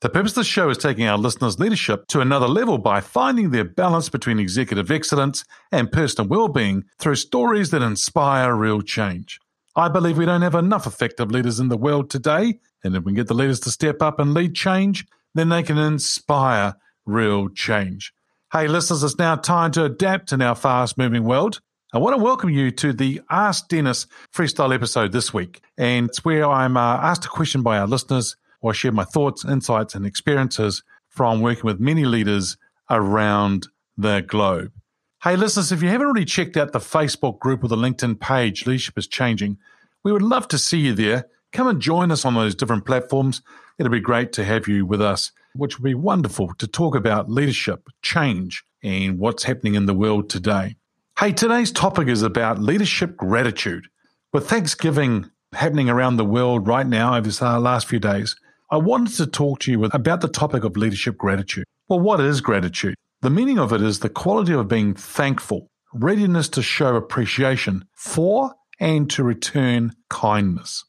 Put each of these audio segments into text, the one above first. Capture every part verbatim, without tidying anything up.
The purpose of the show is taking our listeners' leadership to another level by finding their balance between executive excellence and personal well-being through stories that inspire real change. I believe we don't have enough effective leaders in the world today, and if we can get the leaders to step up and lead change, then they can inspire real change. Hey, listeners, it's now time to adapt in our fast-moving world. I want to welcome you to the Ask Dennis freestyle episode this week, and it's where I'm uh, asked a question by our listeners, or share my thoughts, insights, and experiences from working with many leaders around the globe. Hey, listeners, if you haven't already checked out the Facebook group or the LinkedIn page, Leadership is Changing, we would love to see you there. Come and join us on those different platforms. It'll be great to have you with us, which would be wonderful to talk about leadership, change, and what's happening in the world today. Hey, today's topic is about leadership gratitude. With Thanksgiving happening around the world right now over the last few days, I wanted to talk to you about the topic of leadership gratitude. Well, what is gratitude? The meaning of it is the quality of being thankful, readiness to show appreciation for and to return kindness.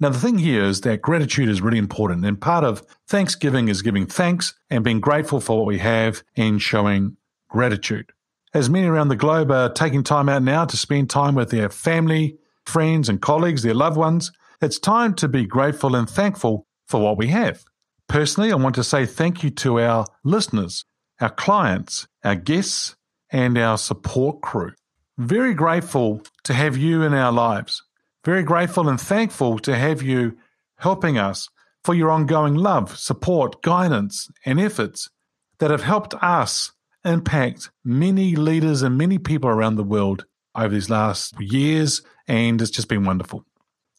Now, the thing here is that gratitude is really important, and part of Thanksgiving is giving thanks and being grateful for what we have and showing gratitude. As many around the globe are taking time out now to spend time with their family, friends and colleagues, their loved ones, it's time to be grateful and thankful for what we have. Personally, I want to say thank you to our listeners, our clients, our guests, and our support crew. Very grateful to have you in our lives. Very grateful and thankful to have you helping us, for your ongoing love, support, guidance, and efforts that have helped us impact many leaders and many people around the world over these last years, and it's just been wonderful.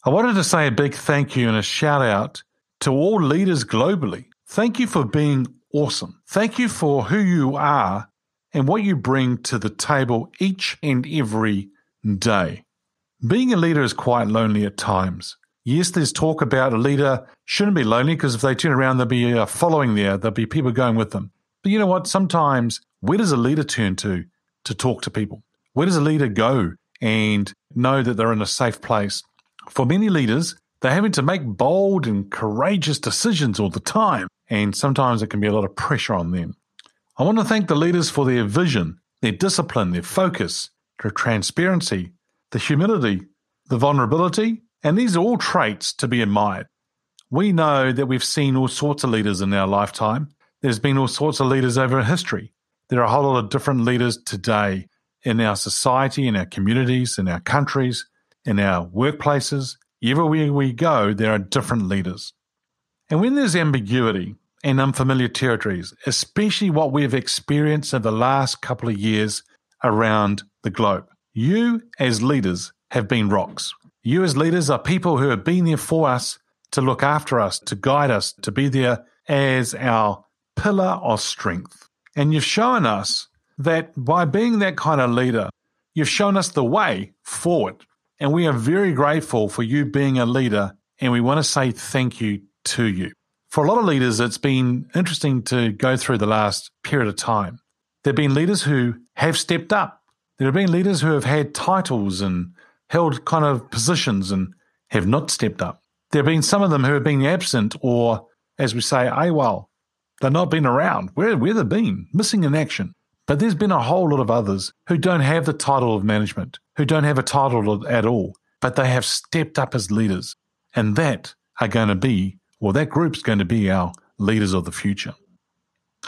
I wanted to say a big thank you and a shout out to all leaders globally. Thank you for being awesome. Thank you for who you are and what you bring to the table each and every day. Being a leader is quite lonely at times. Yes, there's talk about a leader shouldn't be lonely because if they turn around, there'll be a following there. There'll be people going with them. But you know what? Sometimes where does a leader turn to to talk to people? Where does a leader go and know that they're in a safe place? For many leaders, they're having to make bold and courageous decisions all the time, and sometimes there can be a lot of pressure on them. I want to thank the leaders for their vision, their discipline, their focus, their transparency, the humility, the vulnerability, and these are all traits to be admired. We know that we've seen all sorts of leaders in our lifetime. There's been all sorts of leaders over history. There are a whole lot of different leaders today in our society, in our communities, in our countries, in our workplaces. Everywhere we go, there are different leaders. And when there's ambiguity and unfamiliar territories, especially what we've experienced in the last couple of years around the globe, you as leaders have been rocks. You as leaders are people who have been there for us, to look after us, to guide us, to be there as our pillar of strength. And you've shown us that by being that kind of leader, you've shown us the way forward. And we are very grateful for you being a leader, and we want to say thank you to you. For a lot of leaders, it's been interesting to go through the last period of time. There have been leaders who have stepped up. There have been leaders who have had titles and held kind of positions and have not stepped up. There have been some of them who have been absent or, as we say, AWOL. They've not been around. Where, where they've been? Missing in action. But there's been a whole lot of others who don't have the title of management, who don't have a title at all, but they have stepped up as leaders. And that are going to be, or that group's going to be our leaders of the future.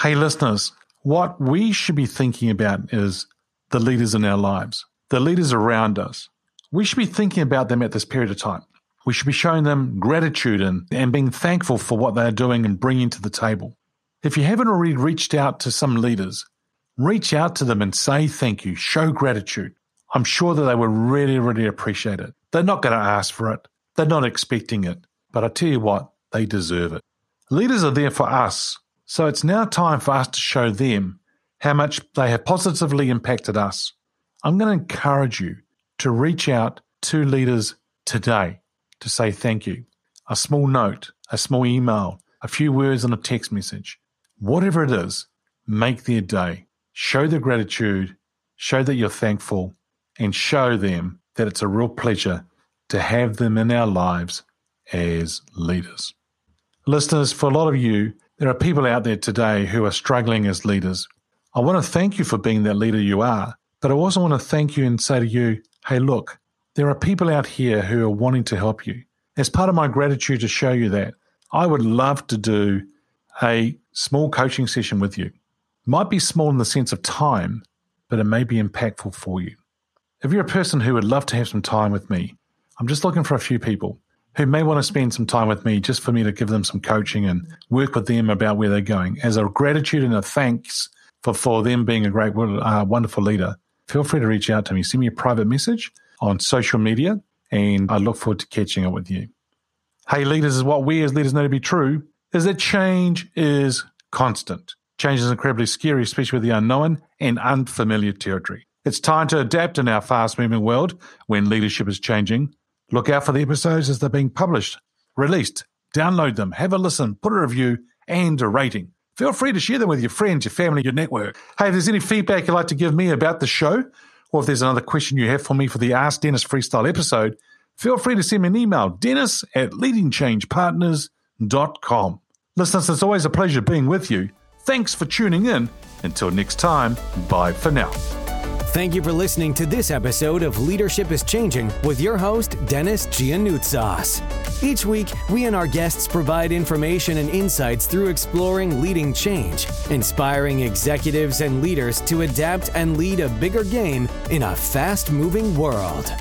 Hey, listeners, what we should be thinking about is the leaders in our lives, the leaders around us. We should be thinking about them at this period of time. We should be showing them gratitude and, and being thankful for what they're doing and bringing to the table. If you haven't already reached out to some leaders, reach out to them and say thank you, show gratitude. I'm sure that they will really, really appreciate it. They're not going to ask for it. They're not expecting it. But I tell you what, they deserve it. Leaders are there for us. So it's now time for us to show them how much they have positively impacted us. I'm going to encourage you to reach out to leaders today to say thank you. A small note, a small email, a few words and a text message. Whatever it is, make their day. Show their gratitude, show that you're thankful, and show them that it's a real pleasure to have them in our lives as leaders. Listeners, for a lot of you, there are people out there today who are struggling as leaders. I want to thank you for being that leader you are, but I also want to thank you and say to you, hey, look, there are people out here who are wanting to help you. As part of my gratitude to show you that, I would love to do a small coaching session with you. Might be small in the sense of time, but it may be impactful for you. If you're a person who would love to have some time with me, I'm just looking for a few people who may want to spend some time with me just for me to give them some coaching and work with them about where they're going. As a gratitude and a thanks for, for them being a great, uh, wonderful leader, feel free to reach out to me. Send me a private message on social media, and I look forward to catching up with you. Hey, leaders, is what we as leaders know to be true is that change is constant. Change is incredibly scary, especially with the unknown and unfamiliar territory. It's time to adapt in our fast-moving world when leadership is changing. Look out for the episodes as they're being published, released. Download them, have a listen, put a review and a rating. Feel free to share them with your friends, your family, your network. Hey, if there's any feedback you'd like to give me about the show, or if there's another question you have for me for the Ask Dennis Freestyle episode, feel free to send me an email, dennis at leading change partners dot com. Listeners, it's always a pleasure being with you. Thanks for tuning in. Until next time, bye for now. Thank you for listening to this episode of Leadership is Changing with your host, Dennis Giannoutsos. Each week, we and our guests provide information and insights through exploring leading change, inspiring executives and leaders to adapt and lead a bigger game in a fast-moving world.